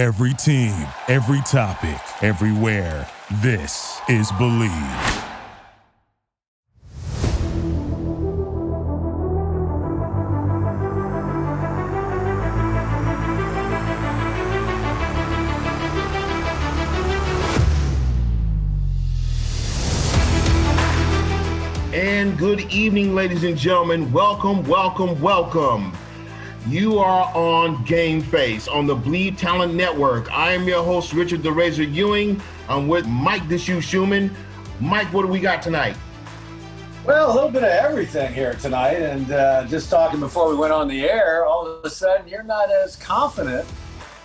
Every team, every topic, everywhere. This is Believe. And good evening, ladies and gentlemen. Welcome, welcome, welcome. You are on Game Face on the Bleed Talent Network. I am your host, Richard the Razor Ewing. I'm with Mike Dishu Schumann. Mike, what do we got tonight? Well, a little bit of everything here tonight. And just talking before we went on the air, all of a sudden you're not as confident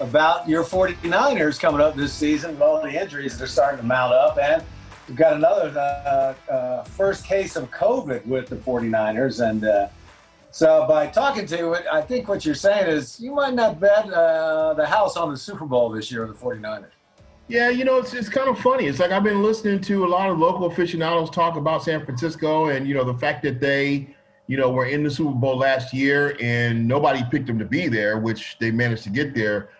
about your 49ers coming up this season with all the injuries that are starting to mount up. And we've got another first case of COVID with the 49ers. And so by talking to you, I think what you're saying is you might not bet the house on the Super Bowl this year on the 49ers. Yeah, you know, it's kind of funny. It's like I've been listening to a lot of local aficionados talk about San Francisco and, you know, the fact that they, you know, were in the Super Bowl last year and nobody picked them to be there, which they managed to get there,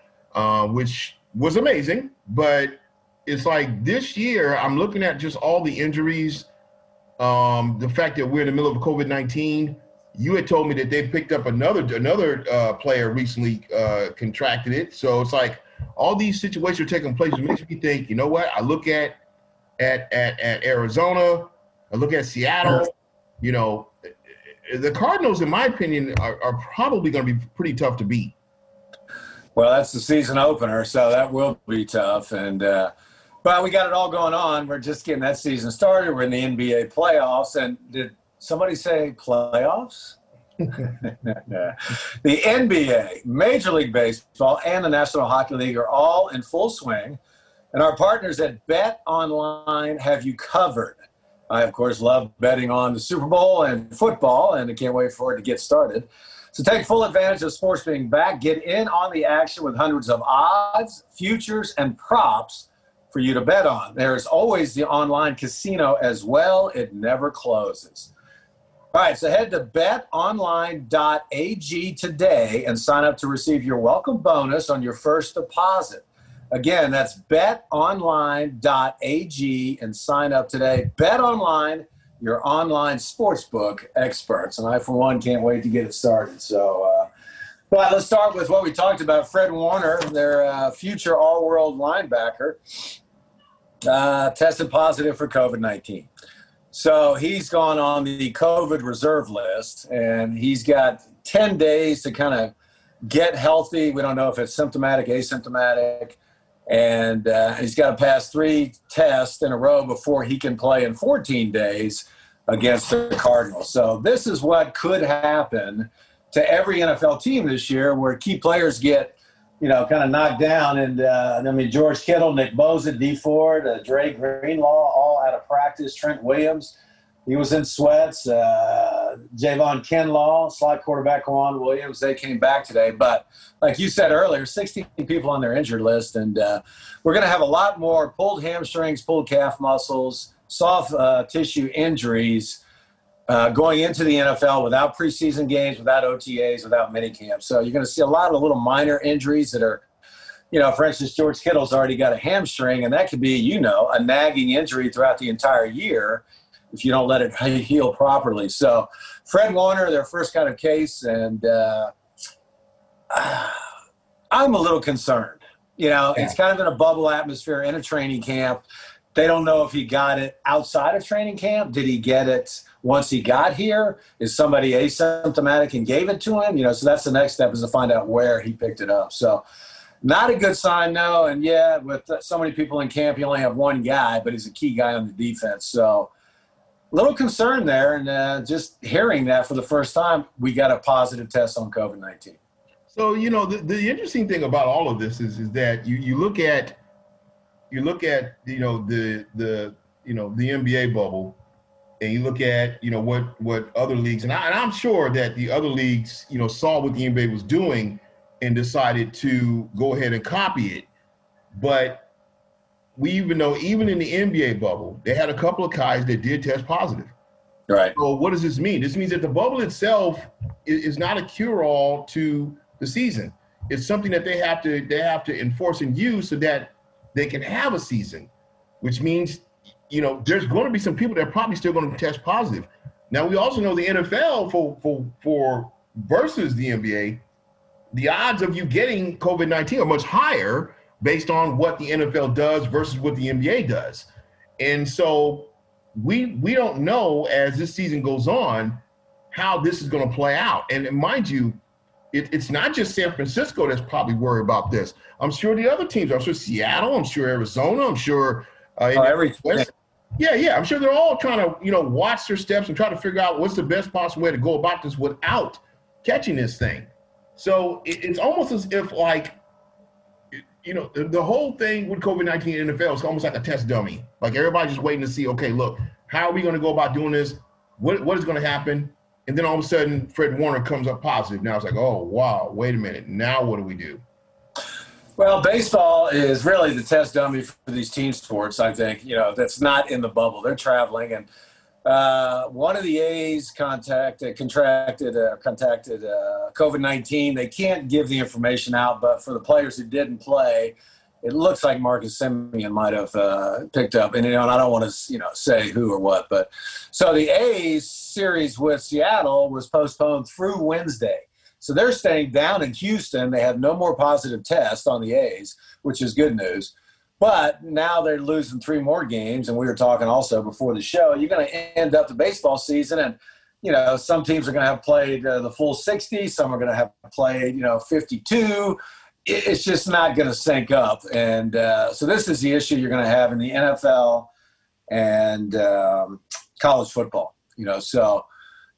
which was amazing. But it's like this year I'm looking at just all the injuries, the fact that we're in the middle of COVID-19. You had told me that they picked up another player recently, contracted it. So it's like all these situations are taking place. It makes me think, you know what? I look at Arizona. I look at Seattle. You know, the Cardinals, in my opinion, are probably going to be pretty tough to beat. Well, that's the season opener, so that will be tough. And but we got it all going on. We're just getting that season started. We're in the NBA playoffs, and somebody say playoffs? The NBA, Major League Baseball, and the National Hockey League are all in full swing. And our partners at BetOnline have you covered. I, of course, love betting on the Super Bowl and football, and I can't wait for it to get started. So take full advantage of sports being back. Get in on the action with hundreds of odds, futures, and props for you to bet on. There is always the online casino as well. It never closes. All right, so head to betonline.ag today and sign up to receive your welcome bonus on your first deposit. Again, that's betonline.ag and sign up today. BetOnline, your online sportsbook experts. And I, for one, can't wait to get it started. So, but let's start with what we talked about. Fred Warner, their future all-world linebacker, tested positive for COVID-19. So he's gone on the COVID reserve list, and he's got 10 days to kind of get healthy. We don't know if it's symptomatic, asymptomatic, and he's got to pass 3 tests in a row before he can play in 14 days against the Cardinals. So this is what could happen to every NFL team this year where key players get, you know, kind of knocked down. And, I mean, George Kittle, Nick Bosa, D. Ford, Dre Greenlaw, all out of practice. Trent Williams, he was in sweats. Javon Kinlaw, slot quarterback, Juan Williams, they came back today. But like you said earlier, 16 people on their injured list. And we're going to have a lot more pulled hamstrings, pulled calf muscles, soft tissue injuries going into the NFL without preseason games, without OTAs, without minicamp. So you're going to see a lot of little minor injuries that are, you know, for instance, George Kittle's already got a hamstring, and that could be, you know, a nagging injury throughout the entire year if you don't let it heal properly. So Fred Warner, their first kind of case, and I'm a little concerned. You know, it's kind of in a bubble atmosphere in a training camp. They don't know if he got it outside of training camp. Did he get it once he got here? Is somebody asymptomatic and gave it to him? You know, so that's the next step, is to find out where he picked it up. So not a good sign, no. And, yeah, with so many people in camp, you only have one guy, but he's a key guy on the defense. So a little concern there. And just hearing that for the first time, we got a positive test on COVID-19. So, you know, the interesting thing about all of this is that you look at – you know, the NBA bubble, and you look at, you know, what other leagues, and I'm sure that the other leagues, you know, saw what the NBA was doing and decided to go ahead and copy it. But we even know, even in the NBA bubble, they had a couple of guys that did test positive. Right. So what does this mean? This means that the bubble itself is not a cure-all to the season. It's something that they have to enforce and use so that they can have a season, which means, you know, there's going to be some people that are probably still going to test positive. Now, we also know the NFL for versus the NBA, the odds of you getting COVID-19 are much higher based on what the NFL does versus what the NBA does. And so we don't know as this season goes on how this is going to play out. And mind you, it's not just San Francisco that's probably worried about this. I'm sure the other teams. I'm sure Seattle. I'm sure Arizona. I'm sure every West. Yeah. I'm sure they're all trying to, you know, watch their steps and try to figure out what's the best possible way to go about this without catching this thing. So it's almost as if, like, you know, the whole thing with COVID-19 in the NFL is almost like a test dummy. Like, everybody's just waiting to see, okay, look, how are we going to go about doing this? What is going to happen? And then all of a sudden, Fred Warner comes up positive. Now it's like, oh, wow, wait a minute. Now what do we do? Well, baseball is really the test dummy for these team sports, I think. You know, that's not in the bubble. They're traveling. And one of the A's contracted COVID-19. They can't give the information out, but for the players who didn't play, it looks like Marcus Semien might have picked up. And, you know, and I don't want to, you know, say who or what, but so the A's series with Seattle was postponed through Wednesday. So they're staying down in Houston. They have no more positive tests on the A's, which is good news. But now they're losing 3 more games, and we were talking also before the show, you're going to end up the baseball season, and, you know, some teams are going to have played the full 60, some are going to have played, you know, 52. It's just not going to sync up. And so this is the issue you're going to have in the NFL and college football, you know. So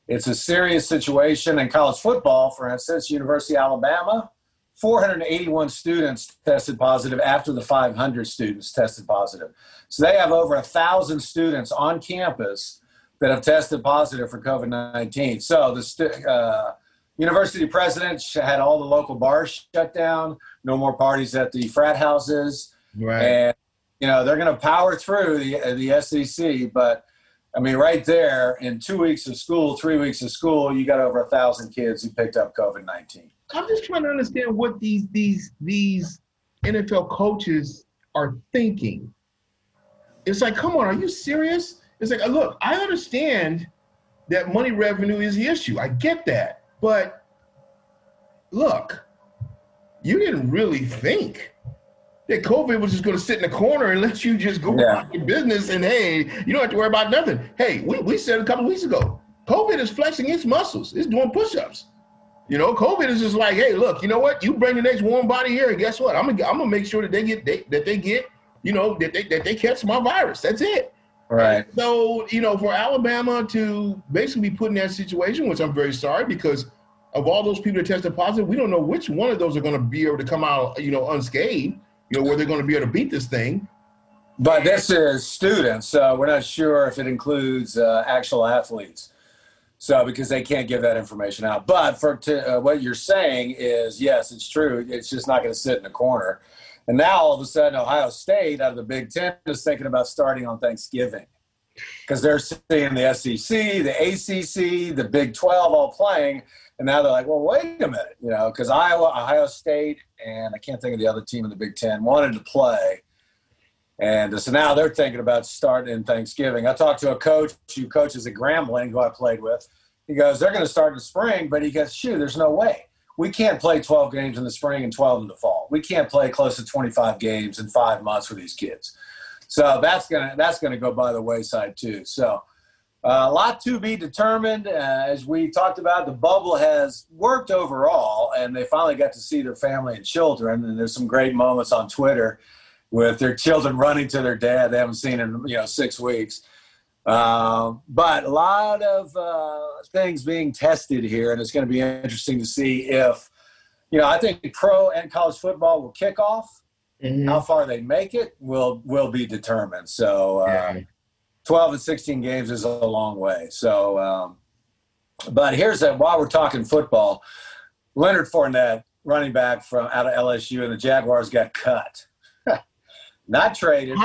it's a serious situation. In college football, for instance, University of Alabama, 481 students tested positive after the 500 students tested positive. So they have over 1,000 students on campus that have tested positive for COVID-19. So the university president had all the local bars shut down, no more parties at the frat houses. Right. And, you know, they're going to power through the SEC. But, I mean, right there, in 2 weeks of school, 3 weeks of school, you got over 1,000 kids who picked up COVID-19. I'm just trying to understand what these NFL coaches are thinking. It's like, come on, are you serious? It's like, look, I understand that money revenue is the issue. I get that. But, look, you didn't really think that COVID was just going to sit in the corner and let you just go about your business and, hey, you don't have to worry about nothing. Hey, we said a couple of weeks ago, COVID is flexing its muscles. It's doing push-ups. You know, COVID is just like, hey, look, you know what? You bring the next warm body here, and guess what? I'm gonna make sure that they catch my virus. That's it. Right. And so, you know, for Alabama to basically be put in that situation, which I'm very sorry, because of all those people that tested positive, we don't know which one of those are gonna be able to come out, you know, unscathed. You know, where they're gonna be able to beat this thing. But this is students, so we're not sure if it includes actual athletes. So, because they can't give that information out. But what you're saying is, yes, it's true. It's just not going to sit in a corner. And now all of a sudden, Ohio State out of the Big Ten is thinking about starting on Thanksgiving, because they're seeing the SEC, the ACC, the Big 12 all playing. And now they're like, well, wait a minute, you know, because Iowa, Ohio State, and I can't think of the other team in the Big Ten wanted to play. And so now they're thinking about starting Thanksgiving. I talked to a coach who coaches at Grambling, who I played with. He goes, they're going to start in the spring, but he goes, shoot, there's no way. We can't play 12 games in the spring and 12 in the fall. We can't play close to 25 games in 5 months for these kids. So that's gonna go by the wayside too. So a lot to be determined. As we talked about, the bubble has worked overall, and they finally got to see their family and children. And there's some great moments on Twitter with their children running to their dad they haven't seen in, you know, 6 weeks. But a lot of things being tested here, and it's going to be interesting to see if, you know, I think pro and college football will kick off. Mm-hmm. How far they make it will be determined. So 12 and 16 games is a long way. So, but here's that, while we're talking football, Leonard Fournette, running back from out of LSU, and the Jaguars, got cut. Not traded.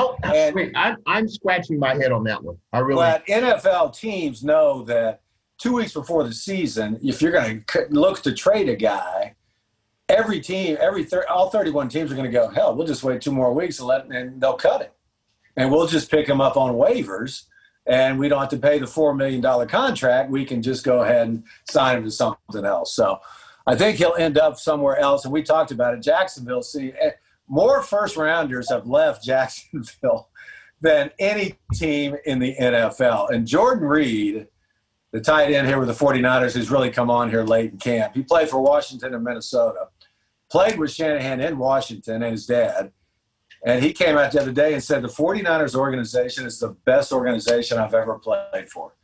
I'm scratching my head on that one. I really. But NFL teams know that 2 weeks before the season, if you're going to look to trade a guy, every team, all 31 teams are going to go, hell, we'll just wait 2 more weeks and they'll cut it. And we'll just pick him up on waivers, and we don't have to pay the $4 million contract. We can just go ahead and sign him to something else. So I think he'll end up somewhere else. And we talked about it. Jacksonville, see, more first-rounders have left Jacksonville than any team in the NFL. And Jordan Reed, the tight end here with the 49ers, who's really come on here late in camp. He played for Washington and Minnesota, played with Shanahan in Washington and his dad. And he came out the other day and said, the 49ers organization is the best organization I've ever played for.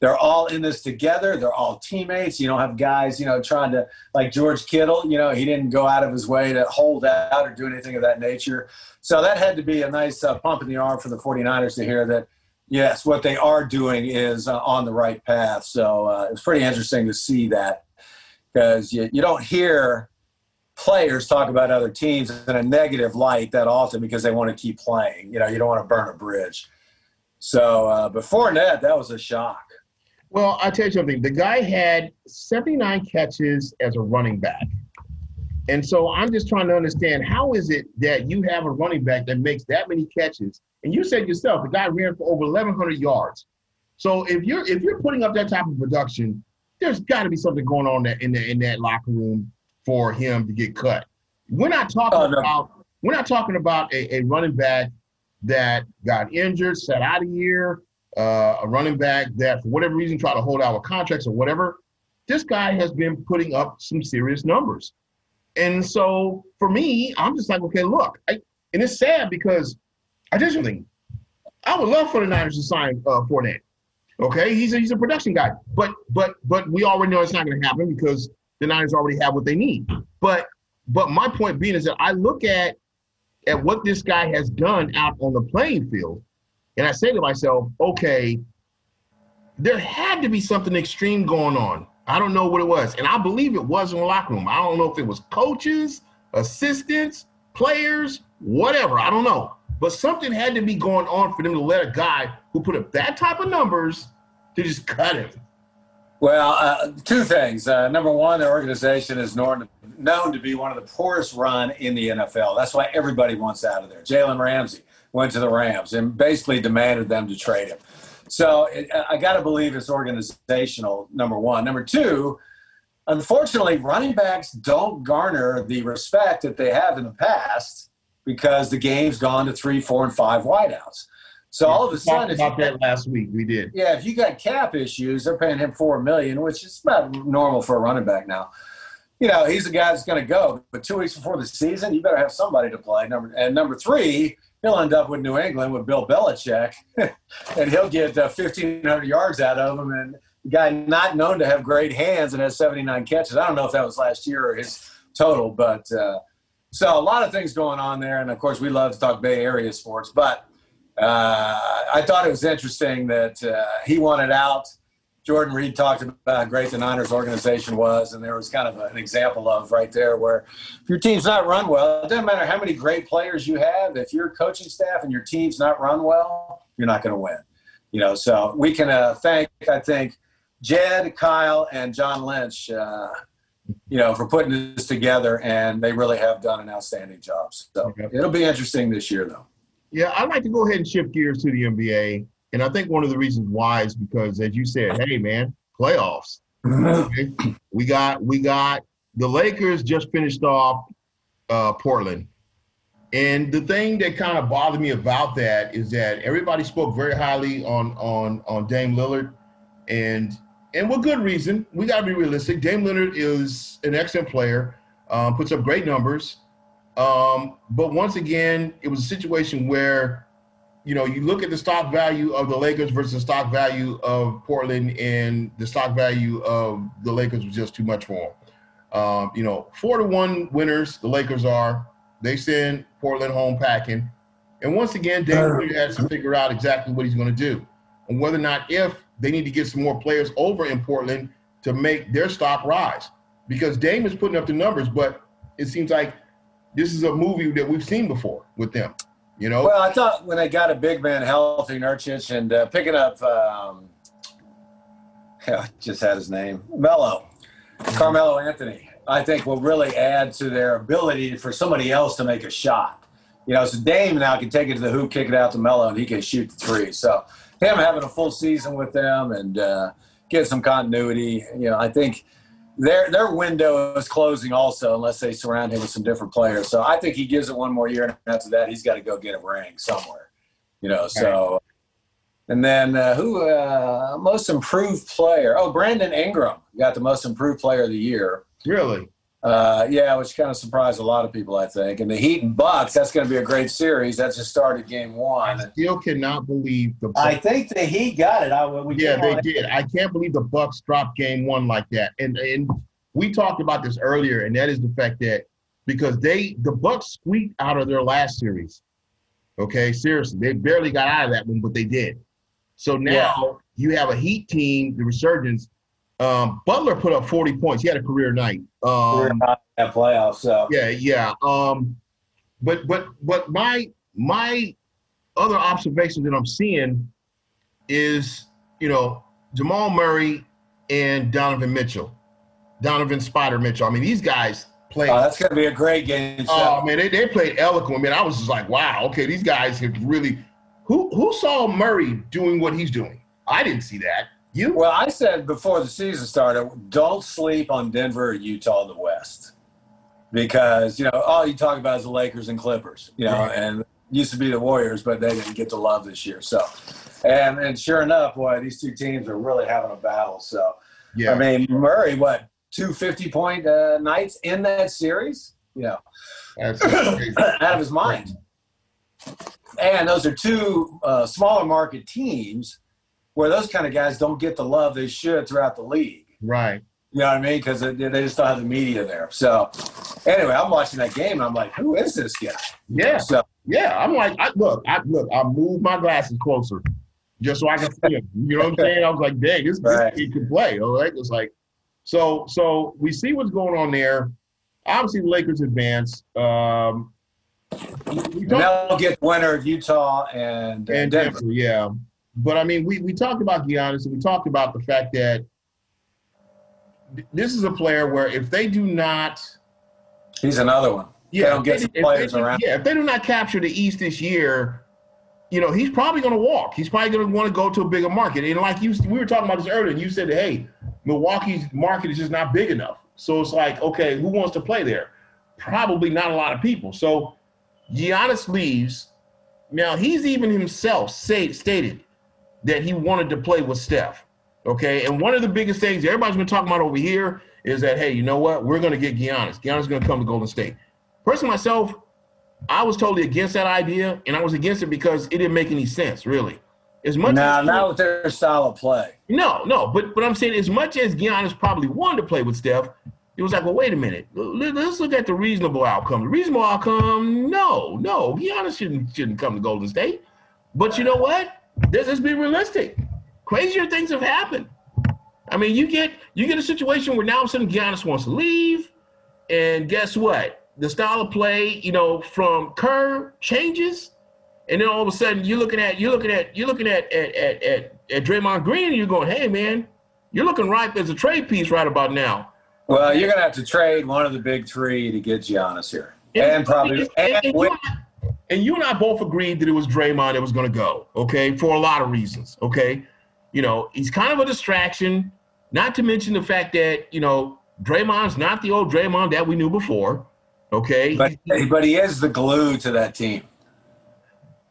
They're all in this together. They're all teammates. You don't have guys, trying to, like George Kittle, he didn't go out of his way to hold out or do anything of that nature. So that had to be a nice pump in the arm for the 49ers to hear that, yes, what they are doing is on the right path. So it was pretty interesting to see that, because you don't hear players talk about other teams in a negative light that often because they want to keep playing. You don't want to burn a bridge. So before that was a shock. Well, I'll tell you something. The guy had 79 catches as a running back. And so I'm just trying to understand, how is it that you have a running back that makes that many catches? And you said yourself, the guy ran for over 1,100 yards. So if you're putting up that type of production, there's got to be something going on in that locker room for him to get cut. We're not talking about a running back that got injured, sat out a year, a running back that for whatever reason tried to hold out with contracts or whatever. This guy has been putting up some serious numbers. And so for me, I'm just like, okay, look, and it's sad because additionally, I would love for the Niners to sign Fournette. Okay, he's a production guy, but we already know it's not going to happen because the Niners already have what they need. But my point being is that I look at what this guy has done out on the playing field, and I say to myself, okay, there had to be something extreme going on. I don't know what it was. And I believe it was in the locker room. I don't know if it was coaches, assistants, players, whatever. I don't know. But something had to be going on for them to let a guy who put up that type of numbers to just cut him. Well, two things. Number one, the organization is known to be one of the poorest run in the NFL. That's why everybody wants out of there. Jalen Ramsey went to the Rams and basically demanded them to trade him. So I got to believe it's organizational, number one. Number two, unfortunately, running backs don't garner the respect that they have in the past because the game's gone to 3, 4, and 5 wideouts. So all of a sudden, about that last week we did. Yeah, if you got cap issues, they're paying him $4 million, which is not normal for a running back now. He's the guy that's going to go. But 2 weeks before the season, you better have somebody to play. Number three. He'll end up with New England with Bill Belichick, and he'll get 1,500 yards out of him. And a guy not known to have great hands and has 79 catches. I don't know if that was last year or his total, but so a lot of things going on there. And, of course, we love to talk Bay Area sports. But I thought it was interesting that he wanted out. Jordan Reed talked about how great the Niners organization was, and there was kind of an example of right there where if your team's not run well, it doesn't matter how many great players you have. If your coaching staff and your team's not run well, you're not going to win. So we can thank, I think, Jed, Kyle, and John Lynch, for putting this together, and they really have done an outstanding job. So it'll be interesting this year, though. Yeah, I'd like to go ahead and shift gears to the NBA. And I think one of the reasons why is because, as you said, hey, man, playoffs. Okay? We got the Lakers just finished off Portland. And the thing that kind of bothered me about that is that everybody spoke very highly on Dame Lillard. And with good reason. We got to be realistic. Dame Lillard is an excellent player, puts up great numbers. But once again, it was a situation where you look at the stock value of the Lakers versus the stock value of Portland, and the stock value of the Lakers was just too much for them. 4-1 winners, the Lakers are. They send Portland home packing. And once again, Dame has to figure out exactly what he's going to do and whether or not if they need to get some more players over in Portland to make their stock rise. Because Dame is putting up the numbers, but it seems like this is a movie that we've seen before with them. Well, I thought when they got a big man healthy, Nurkic, and picking up I just had his name, Carmelo Anthony. I think will really add to their ability for somebody else to make a shot. You know, so Dame now can take it to the hoop, kick it out to Melo, and he can shoot the three. So him having a full season with them and get some continuity, you know, I think their window is closing also unless they surround him with some different players. So I think he gives it one more year, and after that he's got to go get a ring somewhere, you know. So and then who most improved player? Oh, Brandon Ingram got the most improved player of the year. Really? Yeah, which kind of surprised a lot of people, I think. And the Heat and Bucks, that's going to be a great series. That just started game one. I still cannot believe the Bucks. I think the Heat got it. Yeah, they did. I can't believe the Bucks dropped game one like that. And we talked about this earlier, and that is the fact that because the Bucks squeaked out of their last series. Okay, seriously. They barely got out of that one, but they did. So now you have a Heat team, the resurgence. Butler put up 40 points. He had a career night. Career night at playoffs. So. Yeah. But my other observation that I'm seeing is, you know, Jamal Murray and Donovan Spider Mitchell. I mean, these guys played. Oh, that's gonna be a great game. Oh man, they played eloquent. Man, I was just like, wow. Okay, these guys could really. Who saw Murray doing what he's doing? I didn't see that. You? Well, I said before the season started, don't sleep on Denver or Utah in the West because, you know, all you talk about is the Lakers and Clippers, you know, and it used to be the Warriors, but they didn't get the love this year. So, and sure enough, boy, these two teams are really having a battle. So, yeah. I mean, Murray, what, 2 50-point nights in that series? You know, that's out of his mind. And those are two smaller market teams where those kind of guys don't get the love they should throughout the league. Right. You know what I mean? Because they just don't have the media there. So, anyway, I'm watching that game, and I'm like, who is this guy? Yeah. So, yeah, I'm like, look, I moved my glasses closer just so I could see him. You know what I'm saying? I was like, dang, this kid can play. All right? It's like, so we see what's going on there. Obviously, the Lakers advance. And they'll get the winner of Utah and Denver. Yeah. But, I mean, we talked about Giannis, and we talked about the fact that this is a player where if they do not – he's another one. Yeah, they'll get some players around. Yeah, if they do not capture the East this year, you know, he's probably going to walk. He's probably going to want to go to a bigger market. And like we were talking about this earlier, and you said, hey, Milwaukee's market is just not big enough. So it's like, okay, who wants to play there? Probably not a lot of people. So Giannis leaves. Now, he's even himself stated that he wanted to play with Steph, okay? And one of the biggest things everybody's been talking about over here is that, hey, you know what? We're going to get Giannis. Giannis is going to come to Golden State. Personally, myself, I was totally against that idea, and I was against it because it didn't make any sense, really. As much not with their style of play. No, but I'm saying as much as Giannis probably wanted to play with Steph, it was like, well, wait a minute. Let's look at the reasonable outcome. The reasonable outcome, no. Giannis shouldn't come to Golden State. But you know what? Let's be realistic. Crazier things have happened. I mean, you get a situation where now all of a sudden Giannis wants to leave, and guess what? The style of play, you know, from Kerr changes, and then all of a sudden you're looking at Draymond Green, and you're going, hey man, you're looking ripe as a trade piece right about now. Well, you're gonna have to trade one of the big three to get Giannis here, And you and I both agreed that it was Draymond that was going to go, okay, for a lot of reasons, okay? You know, he's kind of a distraction, not to mention the fact that, you know, Draymond's not the old Draymond that we knew before, okay? But he is the glue to that team.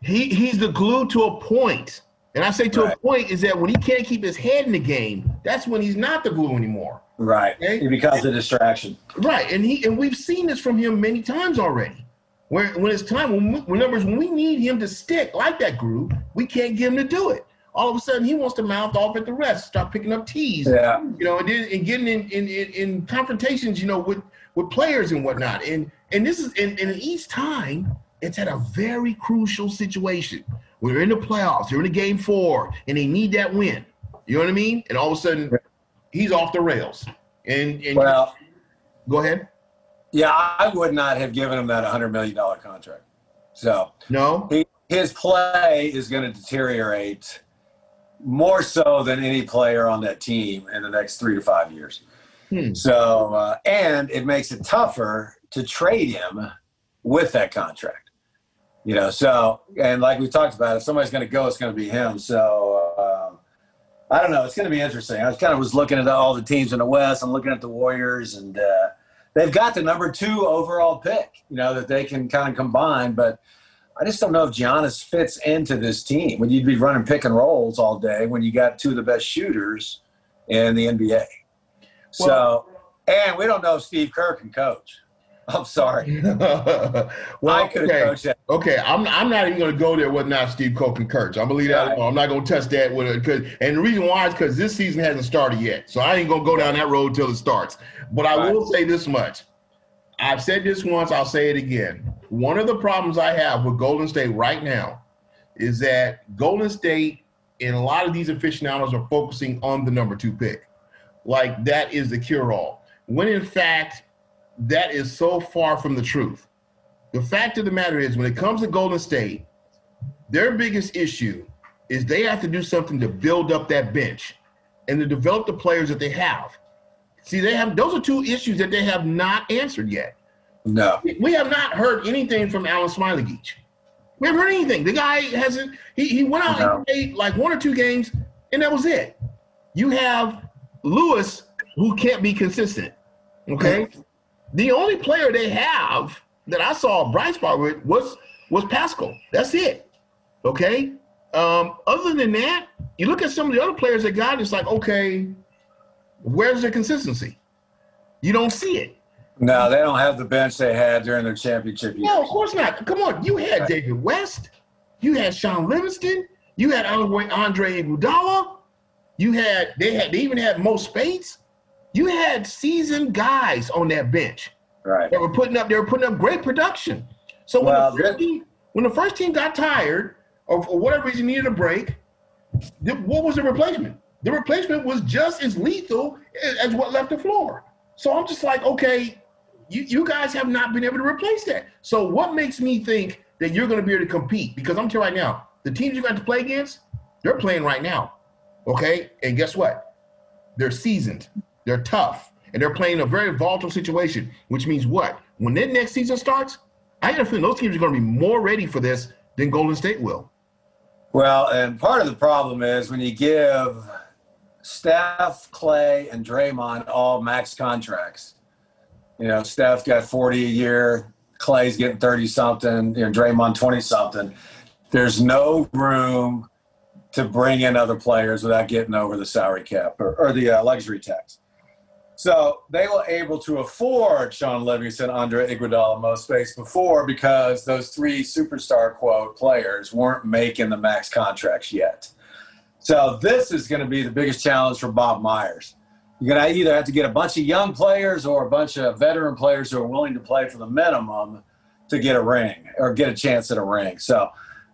He's the glue to a point. And I say to a point is that when he can't keep his head in the game, that's when he's not the glue anymore. Right. Okay? He becomes a distraction. Right. And we've seen this from him many times already. When it's time, when we need him to stick like that group, we can't get him to do it. All of a sudden, he wants to mouth off at the refs, start picking up tees, you know, and getting in confrontations, you know, with players and whatnot. And this is and each time, it's at a very crucial situation. We're in the playoffs, they're in the game four, and they need that win. You know what I mean? And all of a sudden, he's off the rails. Go ahead. Yeah, I would not have given him that $100 million contract. So no, his play is going to deteriorate more so than any player on that team in the next 3 to 5 years. So, and it makes it tougher to trade him with that contract, you know? So, and like we talked about, if somebody's going to go, it's going to be him. So, I don't know. It's going to be interesting. I kind of was looking at all the teams in the West. I'm looking at the Warriors, and they've got the number 2 overall pick, you know, that they can kind of combine. But I just don't know if Giannis fits into this team when you'd be running pick and rolls all day when you got 2 of the best shooters in the NBA. So, well, and we don't know if Steve Kerr can coach. I'm sorry. Coached that. Okay, I'm not even going to go there whether or not Steve Kerr can coach. I'm going to leave that alone. I'm not going to test that with it. And the reason why is because this season hasn't started yet. So I ain't going to go down that road till it starts. But I will say this much. I've said this once. I'll say it again. One of the problems I have with Golden State right now is that Golden State and a lot of these aficionados are focusing on the number 2 pick. Like that is the cure-all. When in fact, that is so far from the truth. The fact of the matter is, when it comes to Golden State, their biggest issue is they have to do something to build up that bench and to develop the players that they have. See, they have those are 2 issues that they have not answered yet. No. We have not heard anything from Allen Smiley-Geach. We haven't heard anything. The guy hasn't – he went out and played like 1 or 2 games, and that was it. You have Lewis, who can't be consistent, okay? The only player they have that I saw a bright spot with was Pascal. That's it, okay? Other than that, you look at some of the other players they got, it's like, okay, where's their consistency? You don't see it. No, they don't have the bench they had during their championship year. No, of course not. Come on. You had David West. You had Sean Livingston. You had Andre Iguodala. You had they even had Mo Spates. You had seasoned guys on that bench. Right. They were putting up great production. So when the first team got tired or for whatever reason needed a break, what was the replacement? The replacement was just as lethal as what left the floor. So I'm just like, okay, you guys have not been able to replace that. So what makes me think that you're going to be able to compete? Because I'm telling you right now, the teams you got to play against, they're playing right now, okay? And guess what? They're seasoned. They're tough. And they're playing a very volatile situation, which means what? When their next season starts, I got a feeling those teams are going to be more ready for this than Golden State will. Well, and part of the problem is when you give – Steph, Clay, and Draymond all max contracts. You know, Steph got 40 a year. Clay's getting 30-something. You know, Draymond 20-something. There's no room to bring in other players without getting over the salary cap or the luxury tax. So they were able to afford Sean Livingston, Andre Iguodala, Mo Spates before because those 3 superstar quote players weren't making the max contracts yet. So this is going to be the biggest challenge for Bob Myers. You're going to either have to get a bunch of young players or a bunch of veteran players who are willing to play for the minimum to get a ring or get a chance at a ring. So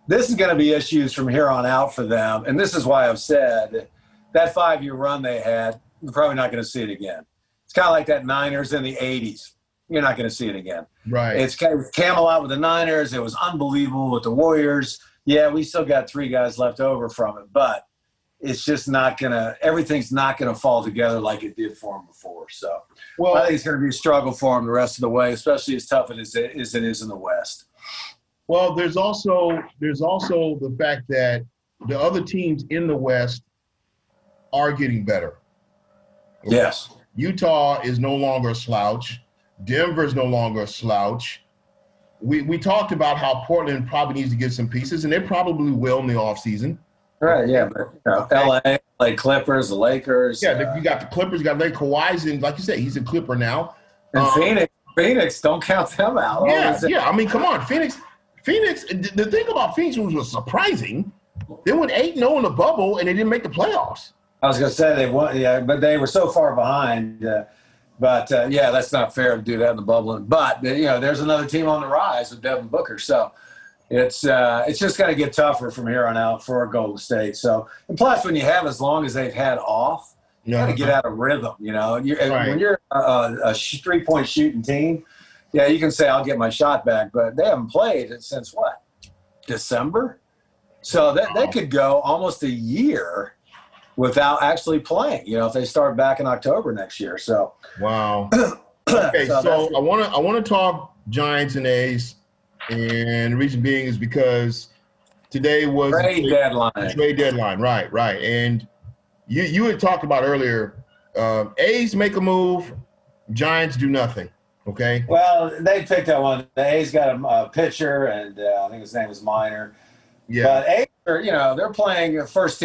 this is going to be issues from here on out for them. And this is why I've said that 5-year run they had, you're probably not going to see it again. It's kind of like that Niners in the 80s. You're not going to see it again. Right. It's Camelot with the Niners. It was unbelievable with the Warriors. Yeah, we still got 3 guys left over from it, but it's just not going to – everything's not going to fall together like it did for him before. So, well, I think it's going to be a struggle for him the rest of the way, especially as tough as it is in the West. Well, there's also the fact that the other teams in the West are getting better. Okay? Yes. Utah is no longer a slouch. Denver is no longer a slouch. We talked about how Portland probably needs to get some pieces, and they probably will in the offseason. Right, yeah, but LA, like Clippers, the Lakers. Yeah, you got the Clippers, you got Kawhi's in, like you said, he's a Clipper now. And Phoenix, don't count them out. Yeah, I mean, come on, Phoenix. The thing about Phoenix was surprising. They went 8-0 in the bubble, and they didn't make the playoffs. I was gonna say they won, yeah, but they were so far behind. But that's not fair to do that in the bubble. But you know, there's another team on the rise with Devin Booker, so. It's just going to get tougher from here on out for Golden State. So, and plus, when you have as long as they've had off, you got to get out of rhythm. You know, when you're a 3-point shooting team, yeah, you can say I'll get my shot back, but they haven't played since December. So that they could go almost a year without actually playing, you know, if they start back in October next year. So wow. Okay, so I want to talk Giants and A's, and the reason being is because today was trade deadline, right. And you had talked about earlier, A's make a move, Giants do nothing. Okay. Well, they picked that one. The A's got a pitcher, and I think his name was Minor. Yeah. But A's are, you know, they're playing first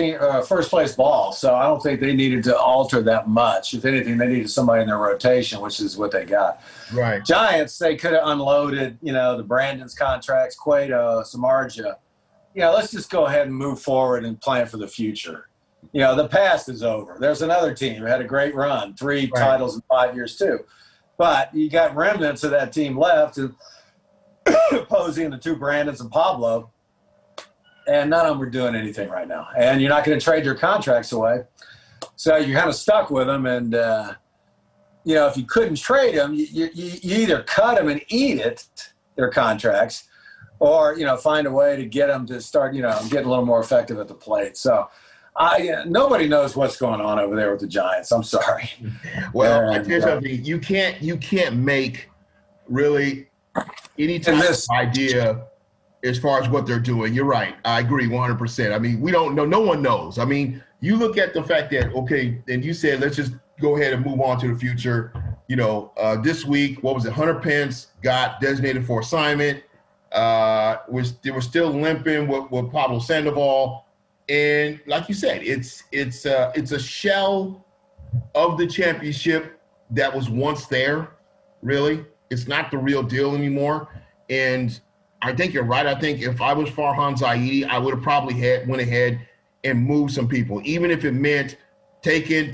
place ball, so I don't think they needed to alter that much. If anything, they needed somebody in their rotation, which is what they got. Right. Giants, they could have unloaded, you know, the Brandon's contracts, Cueto, Samardzija. You know, let's just go ahead and move forward and plan for the future. You know, the past is over. There's another team who had a great run, three titles in 5 years too. But you got remnants of that team left, and Posey and the two Brandons and Pablo, and none of them are doing anything right now. And you're not going to trade your contracts away, so you're kind of stuck with them. And you know, if you couldn't trade them, you either cut them and eat it, their contracts, or you know, find a way to get them to start, you know, get a little more effective at the plate. So. Nobody knows what's going on over there with the Giants. I'm sorry. Well, I tell you something. You can't make really any type of idea as far as what they're doing. You're right. I agree 100%. I mean, we don't know. No one knows. I mean, you look at the fact that, okay, and you said, let's just go ahead and move on to the future. You know, this week, what was it? Hunter Pence got designated for assignment. They were still limping with Pablo Sandoval. And like you said, it's a shell of the championship that was once there, really. It's not the real deal anymore. And I think you're right. I think if I was Farhan Zaidi, I would have probably went ahead and moved some people, even if it meant taking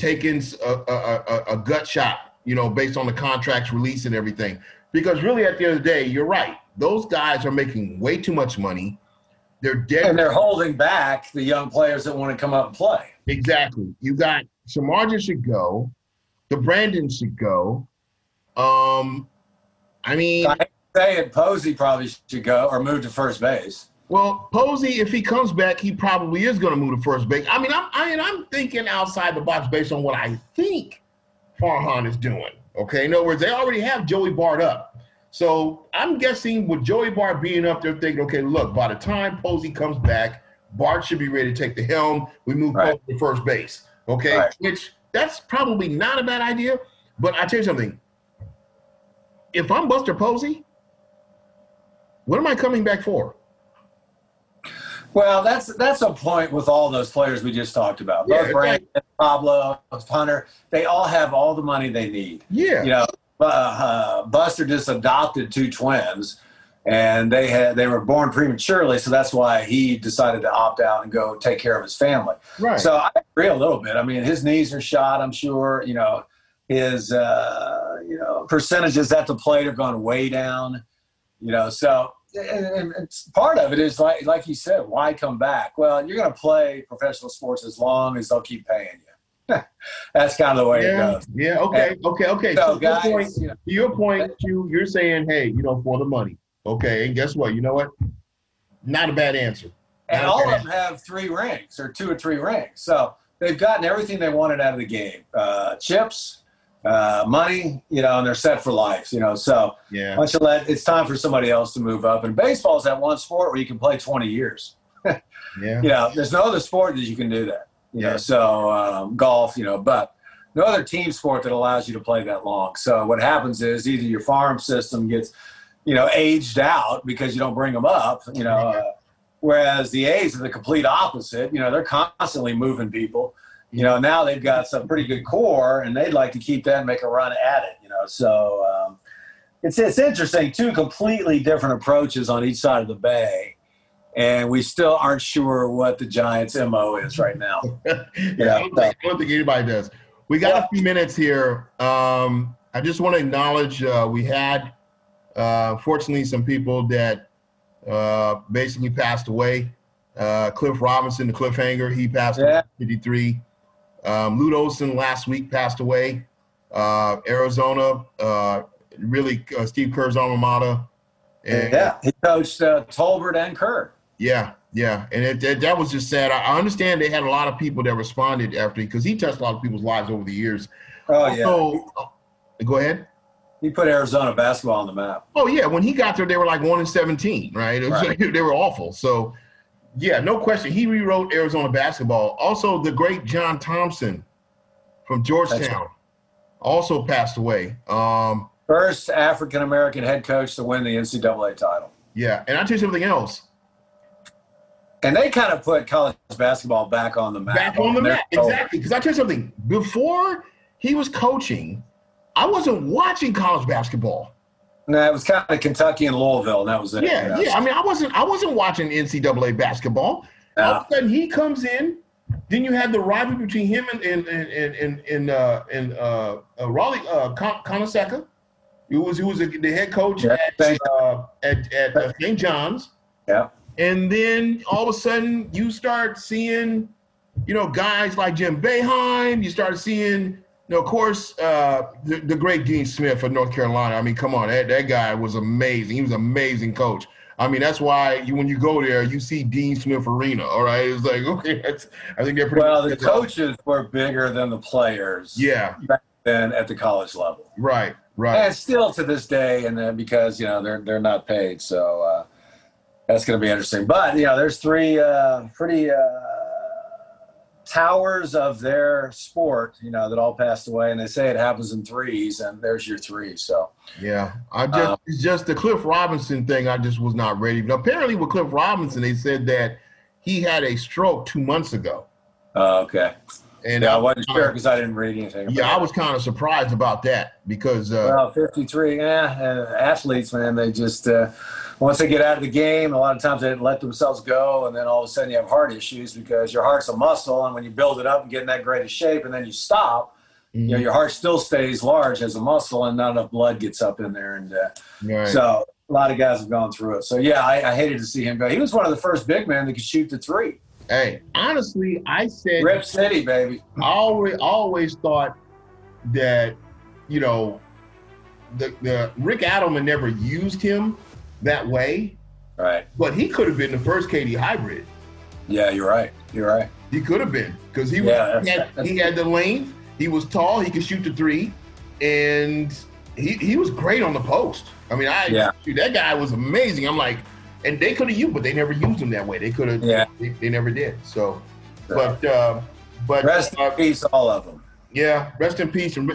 a gut shot, you know, based on the contracts release and everything. Because really at the end of the day, you're right. Those guys are making way too much money. They're dead. And they're holding back the young players that want to come up and play. Exactly. You got Samardzija should go. The Brandon should go. I mean, I say it, Posey probably should go or move to first base. Well, Posey, if he comes back, he probably is going to move to first base. I mean, I'm thinking outside the box based on what I think Farhan is doing. Okay, in other words, they already have Joey Bart up. So I'm guessing with Joey Bart being up there thinking, okay, look, by the time Posey comes back, Bart should be ready to take the helm. We move Posey to first base, okay? Right. Which that's probably not a bad idea. But I tell you something. If I'm Buster Posey, what am I coming back for? Well, that's a point with all those players we just talked about. Both Brandon, Pablo, Hunter, they all have all the money they need. Yeah. You know. Buster just adopted two twins, and they were born prematurely, so that's why he decided to opt out and go take care of his family. Right. So I agree a little bit. I mean, his knees are shot, I'm sure. You know, his percentages at the plate have gone way down. You know, so and it's, part of it is like you said, why come back? Well, you're going to play professional sports as long as they'll keep paying you. That's kind of the way it goes. Yeah, okay. So guys, to your point, you're saying, hey, you know, for the money. Okay, and guess what? You know what? Not a bad answer. And all of them have three rings or two or three rings. So they've gotten everything they wanted out of the game. Chips, money, you know, and they're set for life, you know. So once you it's time for somebody else to move up. And baseball is that one sport where you can play 20 years. Yeah. You know, there's no other sport that you can do that. Yeah. So golf, you know, but no other team sport that allows you to play that long. So what happens is either your farm system gets, you know, aged out because you don't bring them up, you know, whereas the A's are the complete opposite. You know, they're constantly moving people. You know, now they've got some pretty good core, and they'd like to keep that and make a run at it, you know. So it's interesting, two completely different approaches on each side of the bay. And we still aren't sure what the Giants' MO is right now. I don't think anybody does. We got a few minutes here. I just want to acknowledge we had, fortunately, some people that basically passed away. Cliff Robinson, the cliffhanger, he passed away at 53. Lute Olson last week passed away. Arizona, Steve Kerr's alma mater. And, he coached Tolbert and Kerr. Yeah. And that was just sad. I understand they had a lot of people that responded after, because he touched a lot of people's lives over the years. Go ahead. He put Arizona basketball on the map. Oh, yeah. When he got there, they were like 1-17, right? They were awful. So, yeah, no question. He rewrote Arizona basketball. Also, the great John Thompson from Georgetown also passed away. First African-American head coach to win the NCAA title. Yeah, and I'll tell you something else. And they kind of put college basketball back on the map. Back on the map, exactly. Because I'll tell you something. Before he was coaching – I wasn't watching college basketball. No, it was kind of Kentucky and Louisville, and that was it. Yeah. I mean, I wasn't watching NCAA basketball. No. All of a sudden, he comes in. Then you had the rivalry between him and Raleigh Konaseka, who was the head coach at St. John's. Yeah. And then all of a sudden, you start seeing, guys like Jim Boeheim. You start seeing. Now, of course, the great Dean Smith of North Carolina. I mean, come on, that guy was amazing. He was an amazing coach. I mean, that's why when you go there, you see Dean Smith Arena. All right, it's like okay, I think they're pretty. Well, the coaches were bigger than the players. Yeah, back then at the college level. Right. And still to this day, and then because they're not paid, so that's going to be interesting. But there's three pretty. Towers of their sport, that all passed away, and they say it happens in threes, and there's your three. So yeah, it's just the Cliff Robinson thing. I just was not ready. But apparently, with Cliff Robinson, they said that he had a stroke 2 months ago. Okay. And I wasn't sure because I didn't read anything. I was kind of surprised about that because 53. Athletes, man, they just once they get out of the game, a lot of times they didn't let themselves go, and then all of a sudden you have heart issues because your heart's a muscle, and when you build it up and get in that greatest shape, and then you stop, mm-hmm. Your heart still stays large as a muscle, and not enough blood gets up in there, and so a lot of guys have gone through it. So yeah, I hated to see him go. He was one of the first big men that could shoot the three. Hey, honestly, I said Rip City, baby. I always thought that, the Rick Adelman never used him that way. Right. But he could have been the first KD hybrid. Yeah, you're right. He could have been because he had the length. He was tall. He could shoot the three, and he was great on the post. I mean, that guy was amazing. I'm like. And they could have used, but they never used them that way. They could have, they never did. So, but rest in peace, all of them. Yeah, rest in peace, and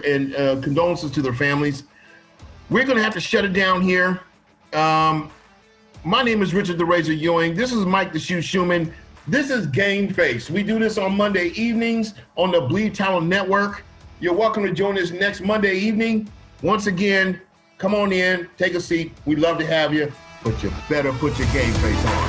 condolences to their families. We're gonna have to shut it down here. My name is Richard the Razor Ewing. This is Mike the Shoe Schumann. This is Game Face. We do this on Monday evenings on the Bleed Talent Network. You're welcome to join us next Monday evening. Once again, come on in, take a seat. We'd love to have you. But you better put your game face on.